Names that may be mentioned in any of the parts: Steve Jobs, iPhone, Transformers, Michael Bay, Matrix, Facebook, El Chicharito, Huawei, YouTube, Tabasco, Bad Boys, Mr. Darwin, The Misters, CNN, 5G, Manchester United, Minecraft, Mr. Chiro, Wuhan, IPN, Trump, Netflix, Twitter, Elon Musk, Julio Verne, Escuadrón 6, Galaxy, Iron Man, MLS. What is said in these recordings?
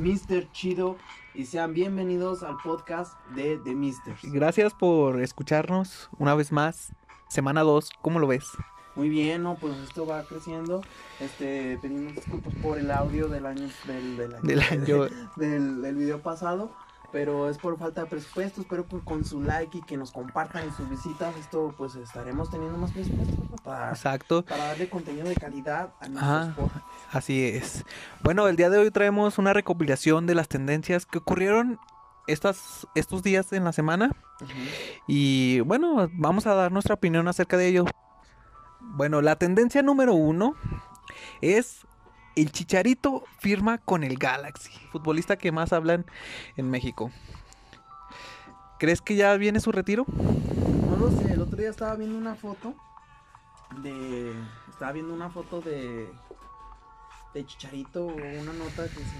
Mr. Chiro, y sean bienvenidos al podcast de The Misters. Gracias por escucharnos una vez más, semana 2, ¿cómo lo ves? Muy bien, no, pues esto va creciendo. Pedimos disculpas por el audio del video pasado, pero es por falta de presupuesto. Espero que con su like y que nos compartan y sus visitas, esto pues estaremos teniendo más presupuesto para darle contenido de calidad a nuestros podcasts. Así es. Bueno, el día de hoy traemos una recopilación de las tendencias que ocurrieron estos días en la semana. Uh-huh. Y bueno, vamos a dar nuestra opinión acerca de ello. Bueno, la tendencia número 1 es: El Chicharito firma con el Galaxy, futbolista que más hablan en México. ¿Crees que ya viene su retiro? No lo sé, el otro día estaba viendo una foto de Chicharito, una nota que dice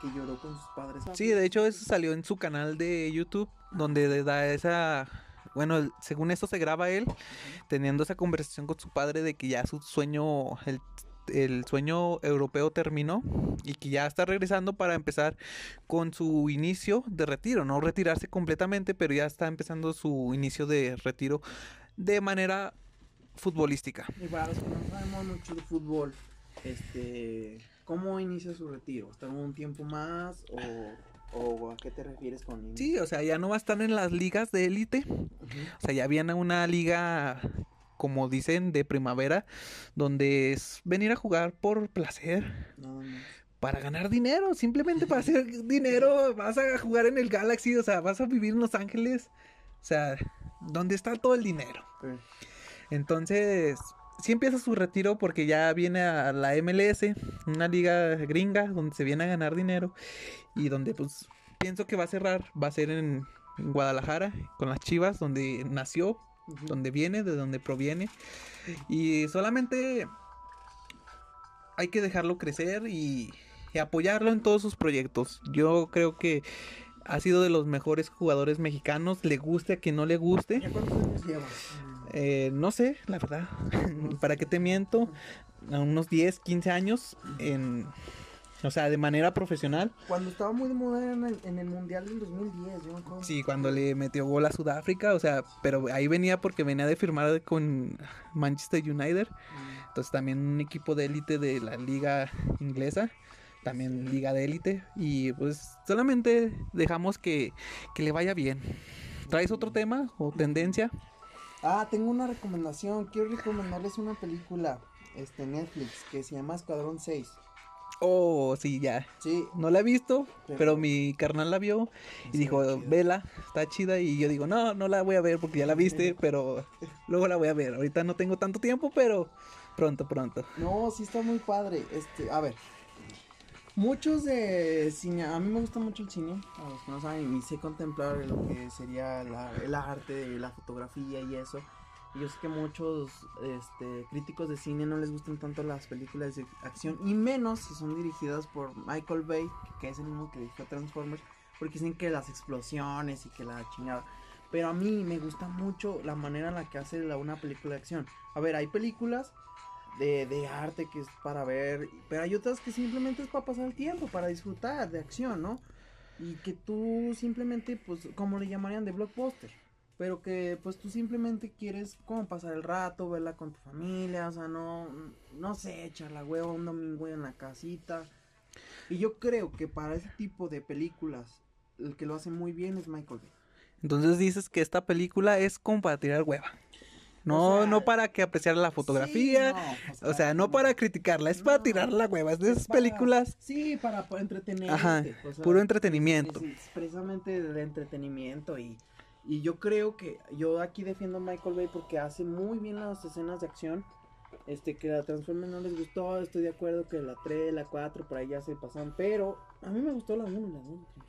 que lloró con sus padres. Sí, de hecho eso salió en su canal de YouTube, donde da esa... Bueno, según esto se graba él teniendo esa conversación con su padre de que ya su sueño, el sueño europeo terminó y que ya está regresando para empezar con su inicio de retiro. No retirarse completamente, pero ya está empezando su inicio de retiro de manera futbolística. Y para los que no sabemos mucho de fútbol, ¿cómo inicia su retiro? ¿Estará un tiempo más o a qué te refieres con inicio? Sí, o sea, ya no va a estar en las ligas de élite. Uh-huh. O sea, ya viene una liga, como dicen, de primavera, donde es venir a jugar por placer, no, para ganar dinero, simplemente para hacer dinero. Vas a jugar en el Galaxy, o sea, vas a vivir en Los Ángeles, o sea, donde está todo el dinero. Okay. Entonces, sí empieza su retiro porque ya viene a la MLS, una liga gringa donde se viene a ganar dinero y donde pues pienso que va a cerrar, va a ser en Guadalajara con las Chivas, donde nació. Uh-huh. Donde viene, de donde proviene. Y solamente hay que dejarlo crecer y apoyarlo en todos sus proyectos. Yo creo que ha sido de los mejores jugadores mexicanos, le guste a quien no le guste. ¿Y cuántos años llevas? No sé, la verdad. ¿Para qué te miento? A unos 10, 15 años o sea, de manera profesional. Cuando estaba muy de moda en el Mundial del 2010, yo me acuerdo. Sí, cuando le metió gol a Sudáfrica, o sea, pero ahí venía porque venía de firmar con Manchester United. Mm. Entonces también un equipo de élite de la liga inglesa, también liga de élite. Y pues solamente dejamos que le vaya bien. ¿Traes otro tema o tendencia? Ah, tengo una recomendación. Quiero recomendarles una película, Netflix, que se llama Escuadrón 6. Oh, sí, ya. Sí. No la he visto, pero mi carnal la vio y dijo, vela, está chida. Y yo digo, no la voy a ver porque ya la viste, pero luego la voy a ver. Ahorita no tengo tanto tiempo, pero pronto. No, sí está muy padre. A ver, muchos de cine, a mí me gusta mucho el cine, a los que no saben, y sé contemplar lo que sería el arte, la fotografía y eso. Yo sé que muchos críticos de cine no les gustan tanto las películas de acción, y menos si son dirigidas por Michael Bay, que es el mismo que dirigió Transformers, porque dicen que las explosiones y que la chingada. Pero a mí me gusta mucho la manera en la que hace una película de acción. A ver, hay películas de arte que es para ver, pero hay otras que simplemente es para pasar el tiempo, para disfrutar de acción, ¿no? Y que tú simplemente, pues, como le llamarían, de blockbuster. Pero que pues tú simplemente quieres como pasar el rato, verla con tu familia, o sea, no sé, echar la hueva un domingo en la casita. Y yo creo que para ese tipo de películas, el que lo hace muy bien es Michael Bay. Entonces dices que esta película es como para tirar hueva. No, o sea, no para que apreciar la fotografía, sí, o sea, no para criticarla, es para tirar la hueva, es de esas películas. Sí, para entretener. Ajá, o sea, puro entretenimiento. Es precisamente de entretenimiento Y yo creo que yo aquí defiendo a Michael Bay porque hace muy bien las escenas de acción. Que la Transformers no les gustó, estoy de acuerdo que la 3, la 4, por ahí ya se pasan. Pero a mí me gustó la 1 y la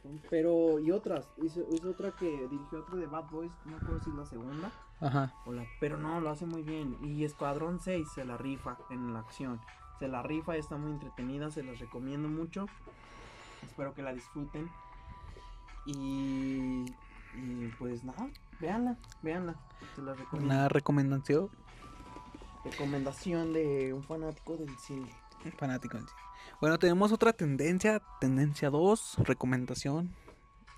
2. Pero, y otras, hizo otra que dirigió otra de Bad Boys, no puedo decir la segunda. Ajá. Pero no, lo hace muy bien. Y Escuadrón 6 se la rifa en la acción. Se la rifa, está muy entretenida, se las recomiendo mucho. Espero que la disfruten. Y pues nada, véanla, te la recomiendo. Una recomendación de un fanático del cine. Fanático en sí. Bueno, tenemos otra tendencia, tendencia 2, recomendación,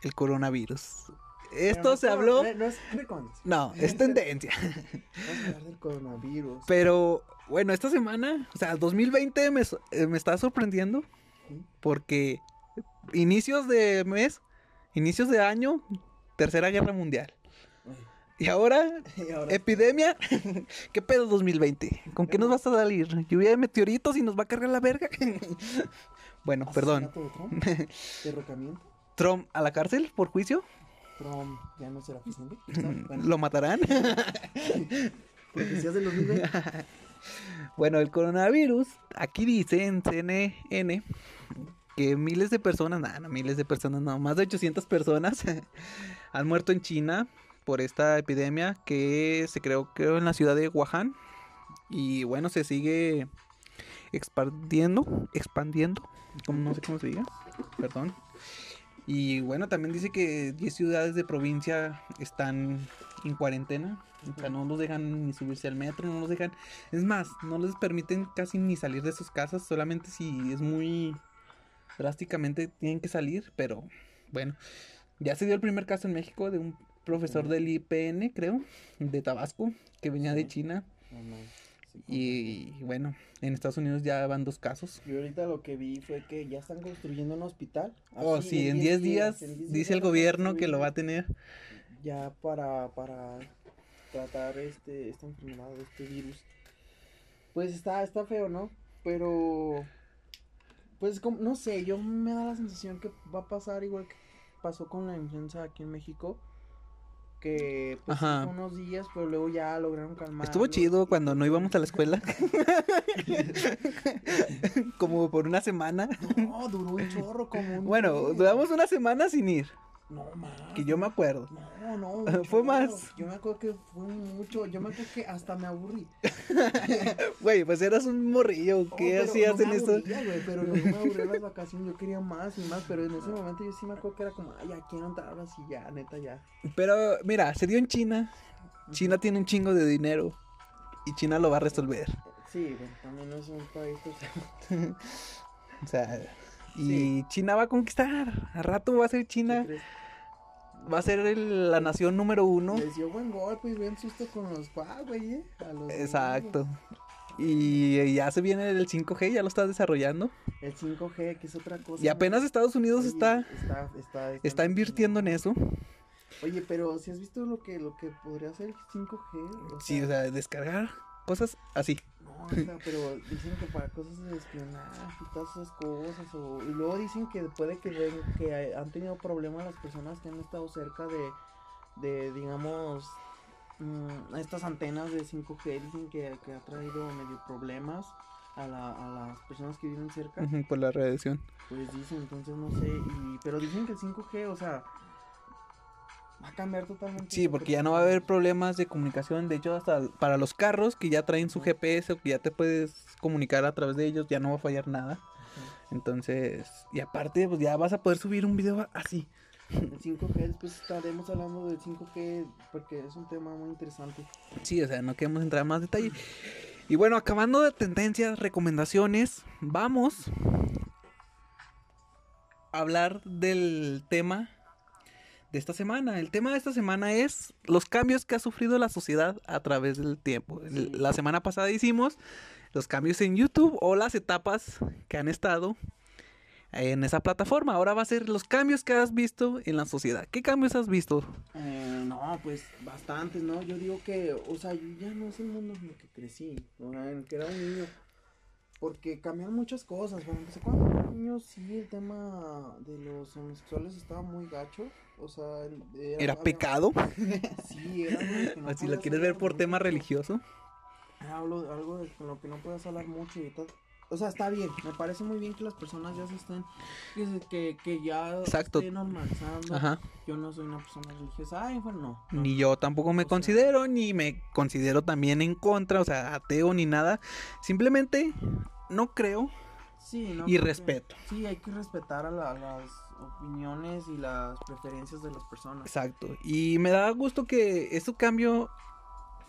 el coronavirus. Esto se habló... No es recomendación. No, es tendencia. Vamos a hablar del coronavirus. Pero, bueno, esta semana, o sea, 2020 me está sorprendiendo porque inicios de mes, inicios de año, Tercera Guerra Mundial. Y ahora epidemia. ¿Qué pedo 2020? ¿Con qué nos vas a salir? ¿Lluvia de meteoritos y nos va a cargar la verga? Bueno, perdón. Trump? ¿Derrocamiento? ¿Trump a la cárcel por juicio? Trump ya no será presidente. No, bueno. ¿Lo matarán? Profecías de los 2020. Bueno, el coronavirus. Aquí dice en CNN que miles de personas, más de 800 personas han muerto en China por esta epidemia que se creó, creo, en la ciudad de Wuhan. Y bueno, se sigue expandiendo, como no sé cómo se diga, perdón. Y bueno, también dice que 10 ciudades de provincia están en cuarentena. O sea, no los dejan ni subirse al metro, no los dejan. Es más, no les permiten casi ni salir de sus casas, solamente si es muy drásticamente tienen que salir. Pero bueno, ya se dio el primer caso en México de un profesor del IPN, creo, de Tabasco, que venía de China. Y bueno, en Estados Unidos ya van 2 casos. Y ahorita lo que vi fue que ya están construyendo un hospital. Oh, sí, en 10 días dice el gobierno que lo va a tener. Ya para tratar esta enfermedad, este virus. Pues está feo, ¿no? Pero, pues como, no sé, yo me da la sensación que va a pasar igual que pasó con la influenza aquí en México. Que pues unos días, pero luego ya lograron calmar. Estuvo chido cuando no íbamos a la escuela. Como por una semana. No, duró un chorro como un... Bueno, duramos una semana sin ir. No, más. Que yo me acuerdo. No. Fue más. Yo me acuerdo que fue mucho. Yo me acuerdo que hasta me aburrí. Güey, pues eras un morrillo. ¿Qué hacías en esto? Pero no me aburrí las vacaciones. Yo quería más y más. Pero en ese momento yo sí me acuerdo que era como, ay, aquí no te hablas y ya, neta, ya. Pero mira, se dio en China. China tiene un chingo de dinero. Y China lo va a resolver. Sí, bueno, también es un país. O sea. Y sí. China va a conquistar. A rato va a ser China. Va a ser la nación número 1. Les dio buen golpe y buen susto con los Huawei, Exacto. Y ya se viene el 5G, ya lo estás desarrollando. El 5G, que es otra cosa. Y apenas Estados Unidos está invirtiendo en eso. Oye, pero si has visto lo que podría hacer el 5G. O sea, descargar cosas así. No, o sea, pero dicen que para cosas de espionaje y todas esas cosas, y luego dicen que puede que han tenido problemas las personas que han estado cerca de digamos, estas antenas de 5G, dicen que ha traído medio problemas a las personas que viven cerca. Por la radiación. Pues dicen, entonces no sé, pero dicen que el 5G, o sea... Va a cambiar totalmente. Sí, porque ya no va a haber problemas de comunicación. De hecho, hasta para los carros que ya traen su GPS o que ya te puedes comunicar a través de ellos, ya no va a fallar nada. Entonces, y aparte, pues ya vas a poder subir un video así. El 5G, después estaremos hablando del 5G porque es un tema muy interesante. Sí, o sea, no queremos entrar en más detalle. Y bueno, acabando de tendencias, recomendaciones, vamos a hablar del tema de esta semana. El tema de esta semana es los cambios que ha sufrido la sociedad a través del tiempo. Sí. La semana pasada hicimos los cambios en YouTube o las etapas que han estado en esa plataforma. Ahora va a ser los cambios que has visto en la sociedad. ¿Qué cambios has visto? No, pues bastantes, ¿no? Yo digo que, o sea, yo ya no es el mundo en el que crecí, en el que era un niño. Porque cambiaron muchas cosas. Bueno, empecé cuando era niño, sí, el tema de los homosexuales estaba muy gacho. O sea, ¿Era pecado? Sí, era algo que no. Si lo quieres ver por tema religioso. Algo de lo que no puedes hablar mucho y tal. O sea, está bien, me parece muy bien que las personas ya se estén, que ya estén normalizando. Ajá. Yo no soy una persona religiosa, no. Ni yo tampoco me considero, ni me considero también en contra, o sea, ateo ni nada. Simplemente no creo y respeto. Sí, hay que respetar las opiniones y las preferencias de las personas. Exacto, y me da gusto que este cambio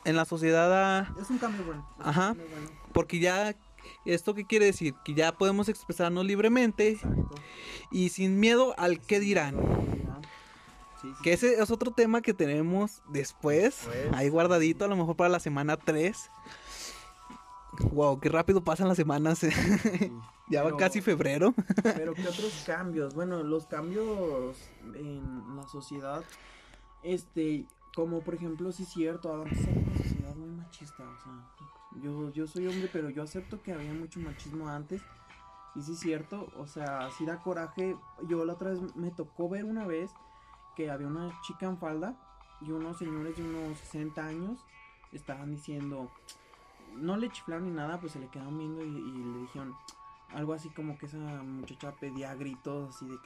en la sociedad... Es un cambio bueno. Porque ya... ¿Esto qué quiere decir? Que ya podemos expresarnos libremente. Exacto. Y sin miedo al qué dirán. Sí, sí, que ese es otro tema que tenemos después, pues, ahí guardadito, a lo mejor para la semana 3. Wow, qué rápido pasan las semanas. Sí, ya va casi febrero. Pero qué otros cambios. Bueno, los cambios en la sociedad, como por ejemplo, sí es cierto, antes era una sociedad muy machista. O sea, yo soy hombre, pero yo acepto que había mucho machismo antes. Y sí es cierto, o sea, sí da coraje. Yo la otra vez me tocó ver una vez que había una chica en falda y unos señores de unos 60 años estaban diciendo, no le chiflaron ni nada, pues se le quedaron viendo y le dijeron algo así como que esa muchacha pedía gritos así de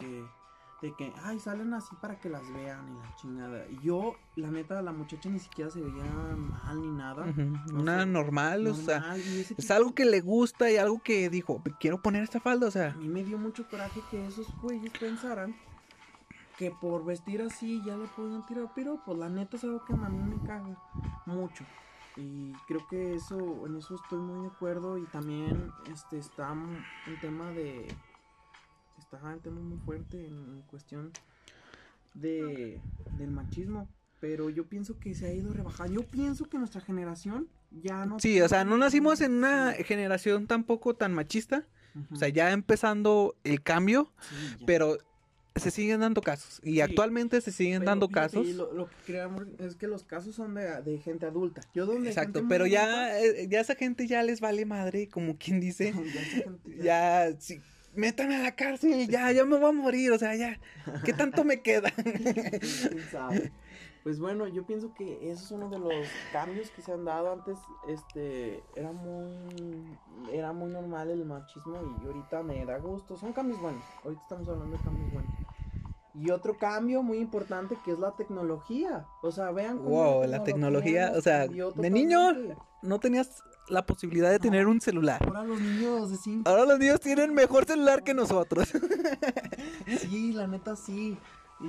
que ay, salen así para que las vean y la chingada. Y yo, la neta, la muchacha ni siquiera se veía mal ni nada. Uh-huh. Nada normal, o sea, es algo que le gusta y algo que dijo, quiero poner esta falda, o sea. A mí me dio mucho coraje que esos güeyes pensaran que por vestir así ya le podían tirar, pero pues la neta es algo que a mí me caga mucho. Y creo que en eso estoy muy de acuerdo. Y también está un tema muy fuerte en cuestión del machismo. Pero yo pienso que se ha ido rebajando. Yo pienso que nuestra generación ya no... Sí, o sea, no nacimos en una generación tampoco tan machista. Uh-huh. O sea, ya empezando el cambio, sí, pero... Se siguen dando casos, y sí, actualmente se siguen dando casos. Sí, lo que creamos es que los casos son de gente adulta. Yo donde exacto, gente pero adulta, ya esa gente ya les vale madre, como quien dice. ya sí, métame a la cárcel, ya me voy a morir, o sea, ya, ¿qué tanto me queda? ¿Quién sabe? Pues bueno, yo pienso que eso es uno de los cambios que se han dado. Antes, era muy normal el machismo y ahorita me da gusto. Son cambios buenos. Ahorita estamos hablando de cambios buenos. Y otro cambio muy importante que es la tecnología. O sea, vean cómo... Wow, la tecnología, o sea, de niño no tenías la posibilidad de tener un celular. Ahora los niños de 5. Ahora los niños tienen mejor celular que nosotros. Sí, la neta sí. Y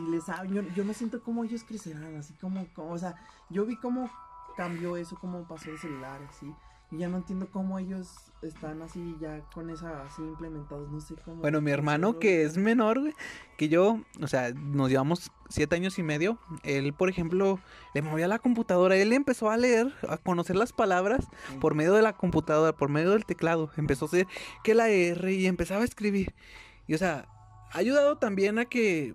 yo me siento como ellos crecerán, así como, o sea, yo vi cómo cambió eso, cómo pasó el celular, así, y ya no entiendo cómo ellos están así, ya con esa, así implementados, no sé cómo. Bueno, mi hermano, que es menor, güey, que yo, o sea, nos llevamos 7 años y medio, él, por ejemplo, le movía la computadora, él empezó a leer, a conocer las palabras por medio de la computadora, por medio del teclado, empezó a hacer que la R y empezaba a escribir, y o sea, ha ayudado también a que...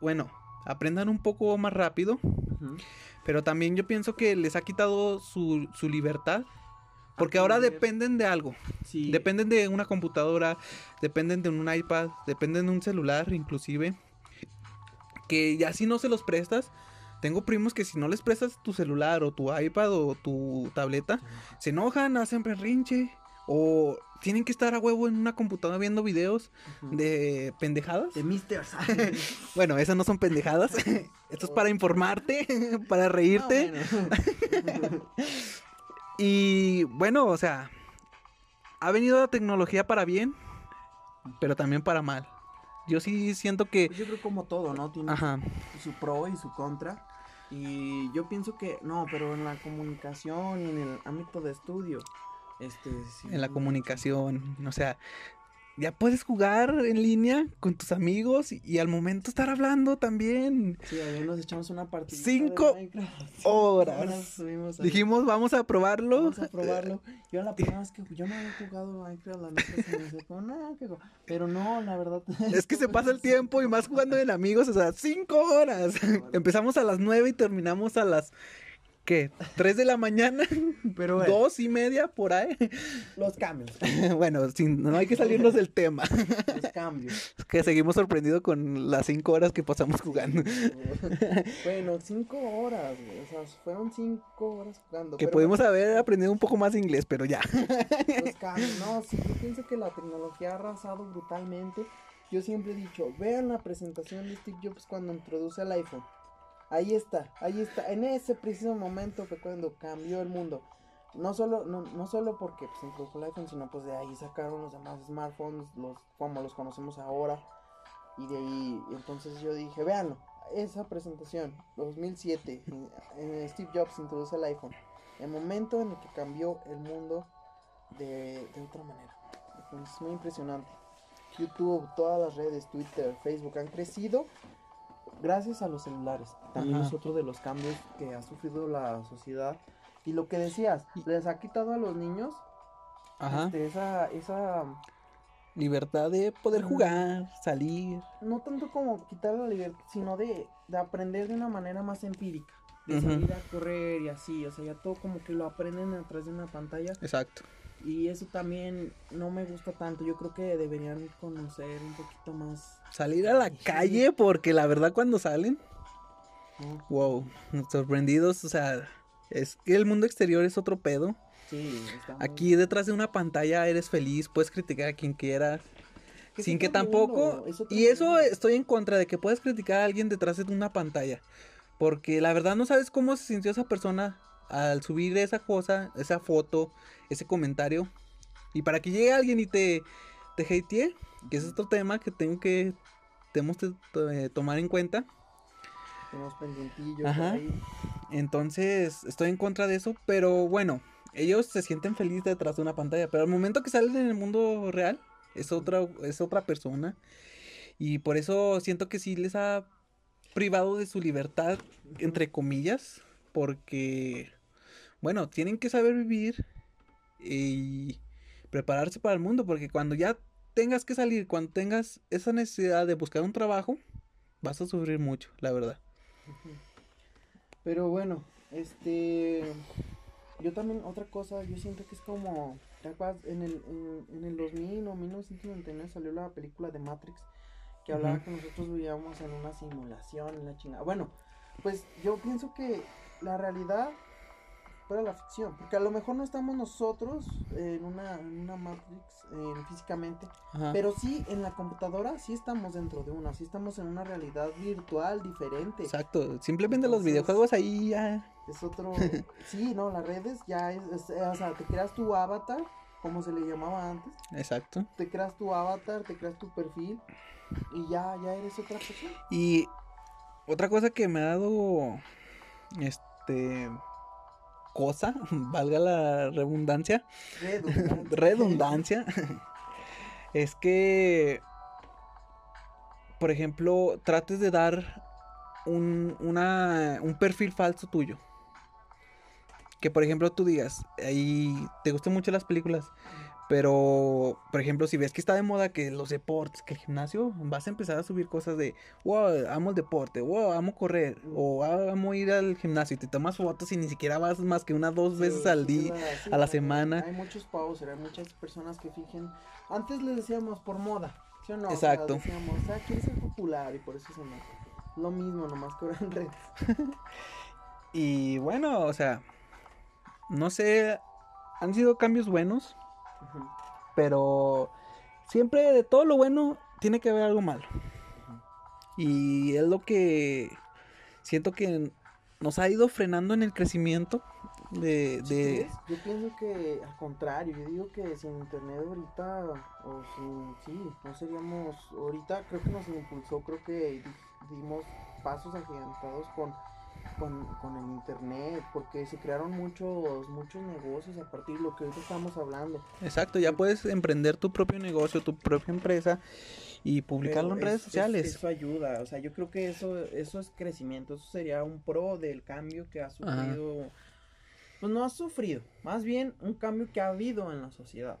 Bueno, aprendan un poco más rápido. Uh-huh. Pero también yo pienso que les ha quitado su libertad. Porque ahora dependen de algo. Sí. Dependen de una computadora, dependen de un iPad, dependen de un celular inclusive. Que ya si no se los prestas... Tengo primos que si no les prestas tu celular o tu iPad o tu tableta... Uh-huh. Se enojan, hacen berrinche. O tienen que estar a huevo en una computadora viendo videos. Uh-huh. De pendejadas. De Misters. Bueno, esas no son pendejadas. Esto es para informarte, para reírte. Bueno. Y bueno, o sea, ha venido la tecnología para bien, pero también para mal. Yo sí siento que... Yo creo como todo, ¿no? Tiene ajá, su pro y su contra. Y yo pienso que... No, pero en la comunicación y en el ámbito de estudio... Sí, en la comunicación, o sea, ya puedes jugar en línea con tus amigos y al momento estar hablando también. Sí, ahí nos echamos una partida. 5 horas. Dijimos, vamos a probarlo. Yo la primera vez que yo no había jugado Minecraft, la neta se me sacó, pero no, la verdad. Es que se pasa el tiempo y más jugando en amigos, o sea, 5 horas. Bueno. Empezamos a las 9 y terminamos a las... ¿Qué? 3 de la mañana, pero 2:30 por ahí. Los cambios. Bueno, no hay que salirnos del tema. Los cambios. Es que seguimos sorprendidos con las 5 horas que pasamos jugando. Bueno, 5 horas, o sea, fueron 5 horas jugando. Que pudimos haber aprendido un poco más inglés, pero ya. Los cambios, no, sí, yo pienso que la tecnología ha arrasado brutalmente. Yo siempre he dicho, vean la presentación de Steve Jobs cuando introduce el iPhone. Ahí está, en ese preciso momento fue cuando cambió el mundo. No solo porque pues introdujo el iPhone, sino pues de ahí sacaron los demás smartphones, como los conocemos ahora. Y de ahí, entonces yo dije, véanlo, esa presentación, 2007, Steve Jobs introduce el iPhone. El momento en el que cambió el mundo de otra manera. Es muy impresionante. YouTube, todas las redes, Twitter, Facebook han crecido gracias a los celulares. También es otro de los cambios que ha sufrido la sociedad. Y lo que decías, les ha quitado a los niños esa libertad de poder jugar, salir. No tanto como quitar la libertad, sino de aprender de una manera más empírica. De salir a correr y así, o sea, ya todo como que lo aprenden atrás de una pantalla. Exacto. Y eso también no me gusta tanto. Yo creo que deberían conocer un poquito más. Salir a la calle, porque la verdad cuando salen, wow, sorprendidos, o sea, es que el mundo exterior es otro pedo. Sí, está muy... Aquí detrás de una pantalla eres feliz, puedes criticar a quien quieras. Sin que tampoco... Y eso estoy en contra de que puedas criticar a alguien detrás de una pantalla. Porque la verdad no sabes cómo se sintió esa persona al subir esa cosa, esa foto, ese comentario. Y para que llegue alguien y te hatee, que es otro tema que tenemos que tomar en cuenta. Tenemos pendientillos. Ahí. Entonces estoy en contra de eso, pero bueno, ellos se sienten felices detrás de una pantalla. Pero al momento que salen en el mundo real, es otra persona. Y por eso siento que sí les ha privado de su libertad, entre comillas. Porque, bueno, tienen que saber vivir y prepararse para el mundo. Porque cuando ya tengas que salir, cuando tengas esa necesidad de buscar un trabajo, vas a sufrir mucho, la verdad. Pero bueno, yo también, otra cosa, yo siento que es como... ¿Te acuerdas? En el 2000 o 1999 salió la película de Matrix, que hablaba que nosotros vivíamos en una simulación, en la chingada. Bueno, pues yo pienso que la realidad fuera la ficción, porque a lo mejor no estamos nosotros en una Matrix físicamente, pero sí en la computadora sí estamos dentro de una, sí estamos en una realidad virtual diferente. Exacto, simplemente entonces, los videojuegos ahí ya... Es otro... sí, no, las redes ya es... O sea, te creas tu avatar, como se le llamaba antes. Exacto. Te creas tu avatar, te creas tu perfil y ya eres otra persona. Y otra cosa que me ha dado... cosa, valga la redundancia, es que, por ejemplo, trates de dar un perfil falso tuyo, que por ejemplo tú digas, ahí te gustan mucho las películas, pero por ejemplo si ves que está de moda que los deportes, que el gimnasio, vas a empezar a subir cosas de wow, amo el deporte, wow, amo correr, o amo ir al gimnasio, y te tomas fotos y ni siquiera vas más que unas dos veces al día, a la semana. Hay muchos posers, hay muchas personas que fingen, antes les decíamos por moda, ¿sí o no? Exacto. O sea, decíamos, ah, quieres ser popular y por eso se me... Lo mismo, nomás que ahora en redes. Y bueno, o sea, no sé, han sido cambios buenos. Pero siempre de todo lo bueno tiene que haber algo malo. Y es lo que siento que nos ha ido frenando en el crecimiento de... Yo pienso que al contrario, yo digo que sin internet ahorita, o sin... Sí, no seríamos... Ahorita creo que nos impulsó, creo que dimos pasos agigantados con el internet, porque se crearon muchos negocios a partir de lo que hoy estamos hablando. Exacto, ya puedes emprender tu propio negocio, tu propia empresa y publicarlo en redes sociales. Eso ayuda, o sea, yo creo que eso es crecimiento, eso sería un pro del cambio que ha sufrido, pues no ha sufrido, más bien un cambio que ha habido en la sociedad,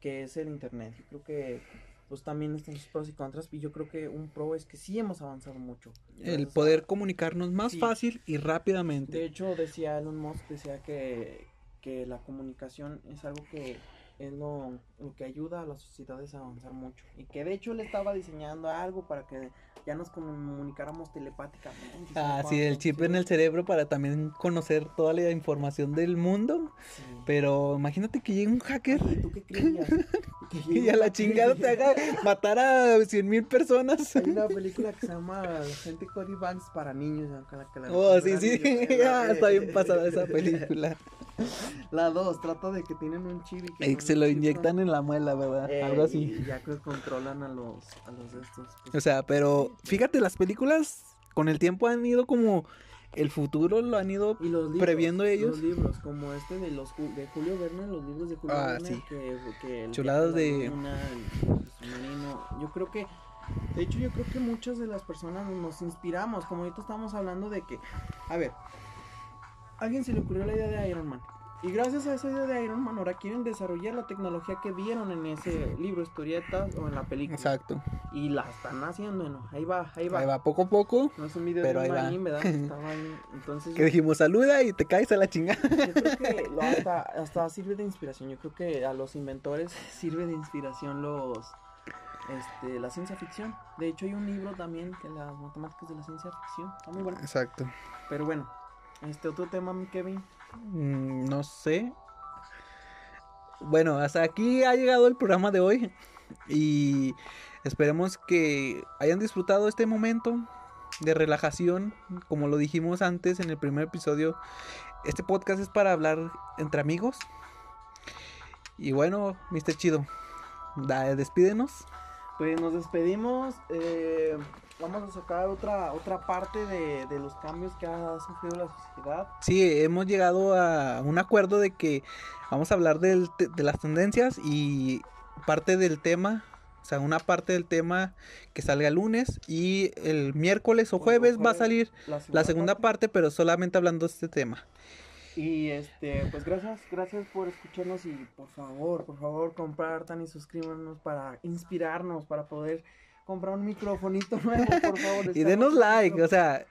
que es el internet. Yo creo que pues también están sus pros y contras, y yo creo que un pro es que sí hemos avanzado mucho. El poder comunicarnos más fácil y rápidamente. De hecho, decía Elon Musk, decía que la comunicación es algo que es lo que ayuda a las sociedades a avanzar mucho, y que de hecho él estaba diseñando algo para que ya nos comunicáramos telepáticamente. El chip en el cerebro para también conocer toda la información del mundo. Sí. Pero imagínate que llegue un hacker. ¿Tú qué creías? Y a la chingada te haga matar a 100,000 personas. Hay una película que se llama Agent Cody Banks para niños. Está bien pasada esa película. La 2, trata de que tienen un chip y que se lo inyectan en la muela, ¿verdad? Algo así. Y ya que controlan a los estos. Pues. O sea, pero fíjate, las películas con el tiempo han ido como el futuro lo han ido libros, previendo ellos. Los libros, como este de Julio Verne, los libros de Julio Verne. Sí. Que chuladas de... yo creo que... De hecho, yo creo que muchas de las personas nos inspiramos. Como ahorita estamos hablando de que... A ver, a alguien se le ocurrió la idea de Iron Man. Y gracias a esa idea de Iron Man, ahora quieren desarrollar la tecnología que vieron en ese libro, historietas o en la película. Exacto. Y la están haciendo, ¿no? Ahí va. Ahí va, poco a poco. No es un video, pero de un anime, ¿verdad? Estaba ahí. Entonces, que dijimos, saluda y te caes a la chingada. Yo creo que hasta sirve de inspiración. Yo creo que a los inventores sirve de inspiración la ciencia ficción. De hecho, hay un libro también, que las matemáticas de la ciencia ficción. Está muy bueno. Exacto. Pero bueno, otro tema, mi Kevin. No sé. Bueno, hasta aquí ha llegado el programa de hoy. Y esperemos que hayan disfrutado este momento de relajación. Como lo dijimos antes en el primer episodio, este podcast es para hablar entre amigos. Y bueno, Mr. Chido, despídenos. Pues nos despedimos. Vamos a sacar otra parte de los cambios que ha sufrido la sociedad. Sí, hemos llegado a un acuerdo de que vamos a hablar de las tendencias y parte del tema, o sea, una parte del tema que salga el lunes, y el miércoles o jueves va a salir la segunda parte, pero solamente hablando de este tema. Y pues gracias por escucharnos, y por favor compartan y suscríbanos para inspirarnos, para poder comprar un microfonito nuevo, por favor. Y denos like, o sea,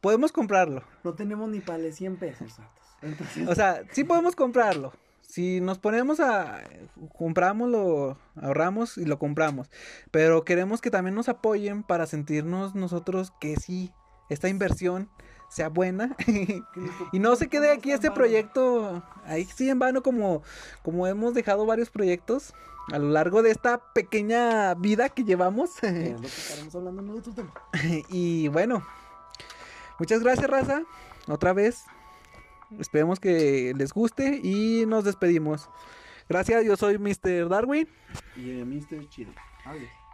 podemos comprarlo. No tenemos ni para 100 pesos. Entonces... O sea, sí podemos comprarlo. Si nos ponemos compramos, lo ahorramos y lo compramos. Pero queremos que también nos apoyen para sentirnos nosotros que sí, esta inversión sea buena. Y no se quede aquí este proyecto ahí sí en vano, como hemos dejado varios proyectos a lo largo de esta pequeña vida que llevamos. Es lo que estaremos hablando en otro tema. Y bueno, muchas gracias, raza, otra vez. Esperemos que les guste y nos despedimos. Gracias, yo soy Mr. Darwin. Y Mr. Chiro. Adiós.